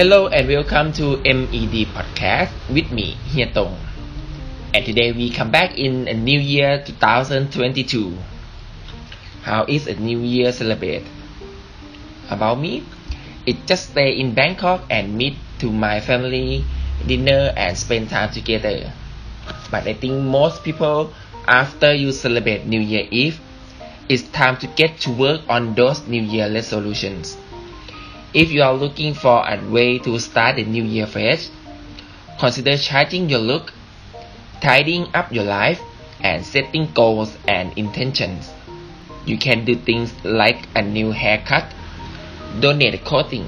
Hello and welcome to MED Podcast with me, Hietong. And today we come back in a new year 2022. How is a new year celebrated? About me, it just stay in Bangkok and meet to my family, dinner and spend time together. But I think most people, after you celebrate New Year Eve, it's time to get to work on those New Year resolutions.If you are looking for a way to start the new year fresh, consider changing your look, tidying up your life, and setting goals and intentions. You can do things like a new haircut, donate clothing,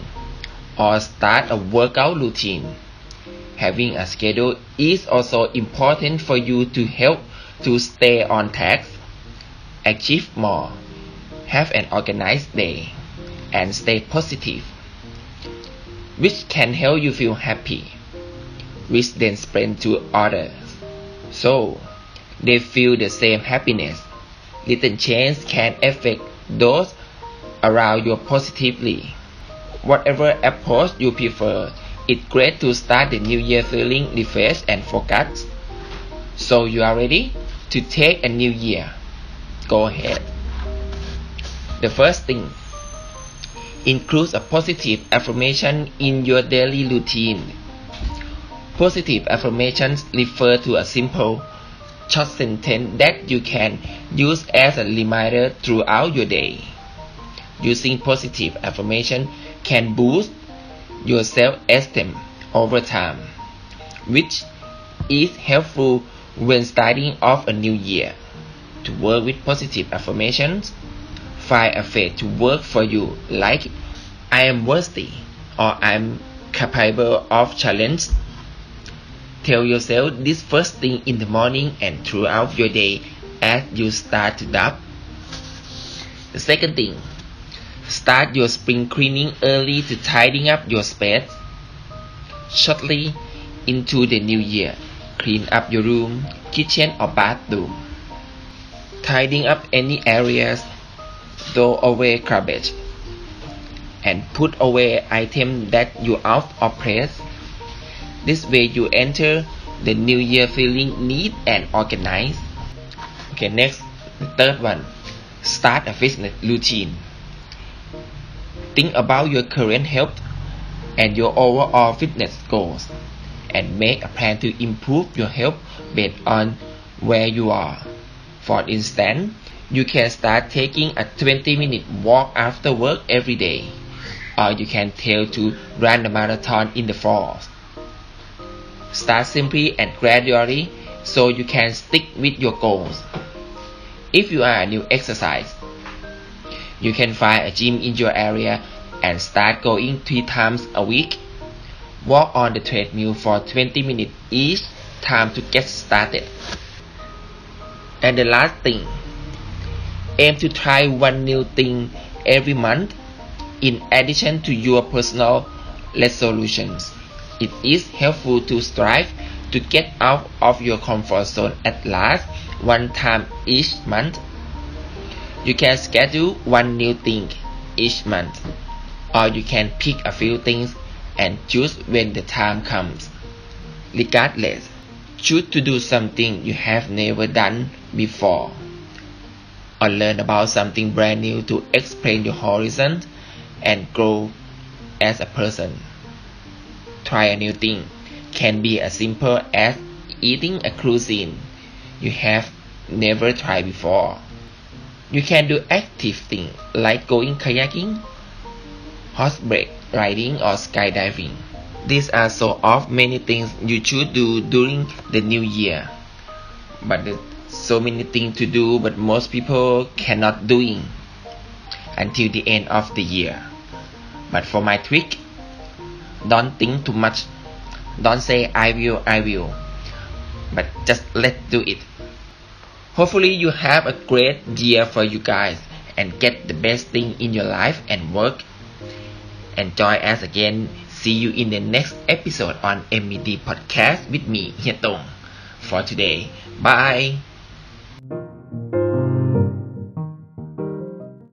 or start a workout routine. Having a schedule is also important for you to help to stay on track, achieve more, have an organized day.And stay positive, which can help you feel happy, which then spread to others, so they feel the same happiness. Little change can affect those around you positively. Whatever approach you prefer, it's great to start the new year feeling refreshed and focused. So you are ready to take a new year. Go ahead. The first thing.Includes a positive affirmation in your daily routine. Positive affirmations refer to a simple, short sentence that you can use as a reminder throughout your day. Using positive affirmation can boost your self-esteem over time, which is helpful when starting off a new year. To work with positive affirmations,Find a faith to work for you, like I am worthy or I am capable of challenge. Tell yourself this first thing in the morning and throughout your day as you start it up. The second thing, start your spring cleaning early to tidying up your space. Shortly into the new year, clean up your room, kitchen or bathroom. Tidying up any areas.Throw away garbage and put away items that you out of place. This way you enter the new year feeling neat and organized. Okay, next, the third one, start a fitness routine. Think about your current health and your overall fitness goals and make a plan to improve your health based on where you are. For instance,You can start taking a 20-minute walk after work every day, or you can try to run a marathon in the fall. Start simply and gradually so you can stick with your goals. If you are a new exercise, you can find a gym in your area and start going 3 times a week. Walk on the treadmill for 20 minutes each time to get started. And the last thing,Aim to try one new thing every month in addition to your personal resolutions. It is helpful to strive to get out of your comfort zone at least 1 time each month. You can schedule one new thing each month, or you can pick a few things and choose when the time comes. Regardless, choose to do something you have never done before.or learn about something brand new to expand your horizon and grow as a person. Try a new thing can be as simple as eating a cuisine you have never tried before. You can do active things like going kayaking, horseback riding or skydiving. These are so of many things you should do during the new year. But thereso many things to do, but most people cannot doing until the end of the year. But for my trick, don't think too much. Don't say I will, but just let's do it. Hopefully you have a great year for you guys and get the best thing in your life and work. And join us again. See you in the next episode on MED Podcast with me, Hietong. For today, bye.